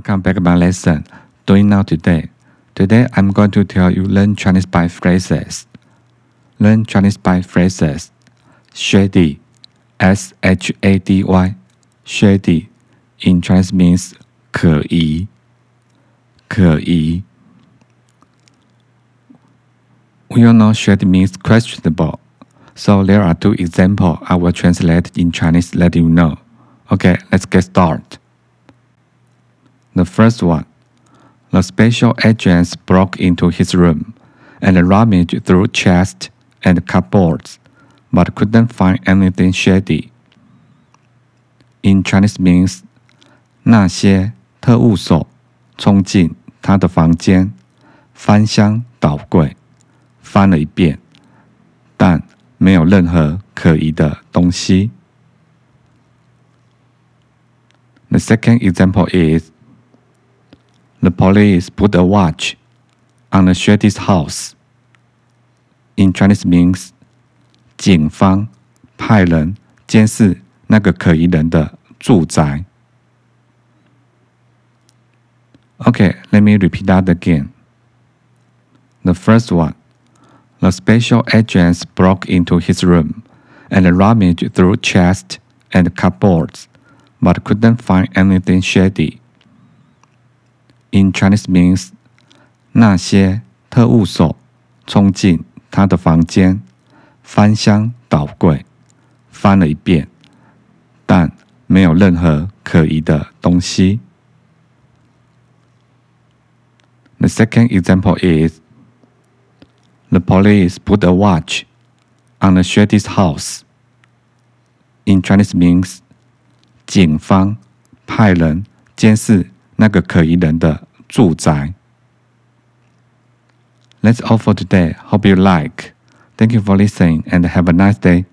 Welcome back to my lesson. Doing now today. Today I'm going to tell you learn Chinese by phrases. Learn Chinese by phrases. Shady, S-H-A-D-Y. Shady in Chinese means 可疑。可疑。We all know shady means questionable. So there are two examples I will translate in Chinese let you know. Okay, let's get started.The first one, the special agents broke into his room and rummaged through chests and cupboards, but couldn't find anything shady. In Chinese means, 那些特务手冲进他的房间，翻箱倒柜，翻了一遍，但没有任何可疑的东西。The second example is.The police put a watch on the shady's house. In Chinese means, 警方派人监视那个可疑人的住宅。Okay, let me repeat that again. The first one, the special agents broke into his room and rummaged through chests and cupboards, but couldn't find anything shady.In Chinese means, 那些特务手冲进他的房间，翻箱倒柜，翻了一遍，但没有任何可疑的东西。The second example is, the police put a watch on the shady's house. In Chinese means, 警方派人监视那个可疑人的住宅。 That's all for today. Hope you like. Thank you for listening and have a nice day.